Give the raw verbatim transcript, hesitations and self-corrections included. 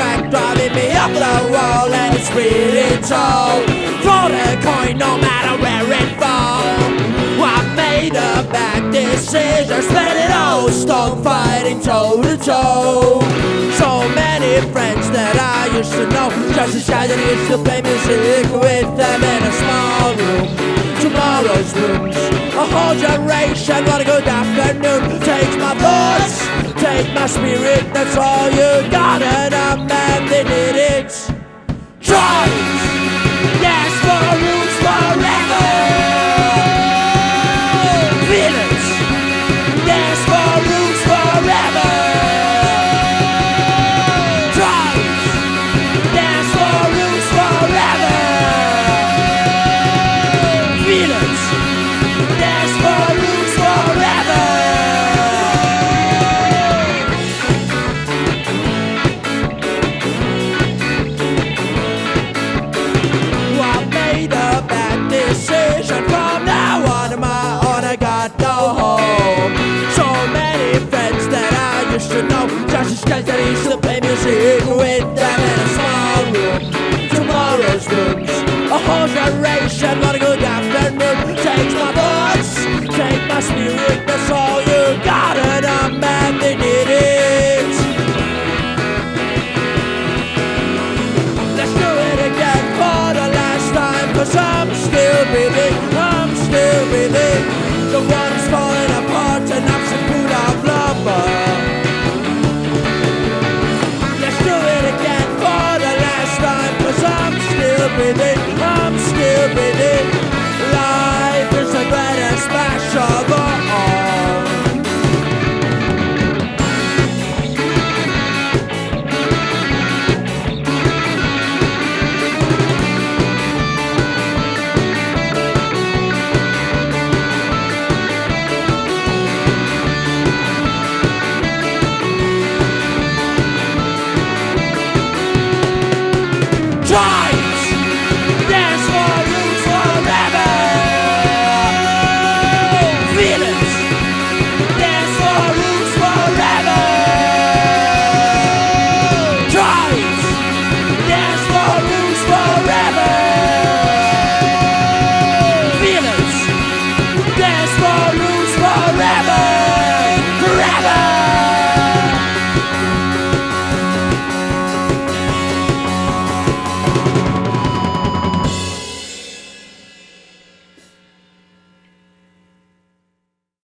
track, driving me up the wall, and it's really tall. Throw the coin no matter where it falls. I made a bad decision, spent it all, stuck fighting toe to toe. So many friends that I used to know, just as I used to play music with them in a small room. Tomorrow's rooms, a whole generation, what a good afternoon. Take my thoughts, take my spirit, that's all you got, and I'm mad they did it. Drive! Yes, for roots forever! Feel it! Yes, for roots forever! Drive! Yes, for roots forever! Feel it! Yes, for roots forever! That he still play music with them in a small room. Tomorrow's rooms, a whole generation, what a good afternoon. Take my thoughts, take my spirit, that's all you got, and I'm mad they did it. Let's do it again for the last time, cause I'm still breathing, I'm still breathing. The world's falling apart and I'm so full of love. I'm still breathing. Life is the greatest smash of all. Try!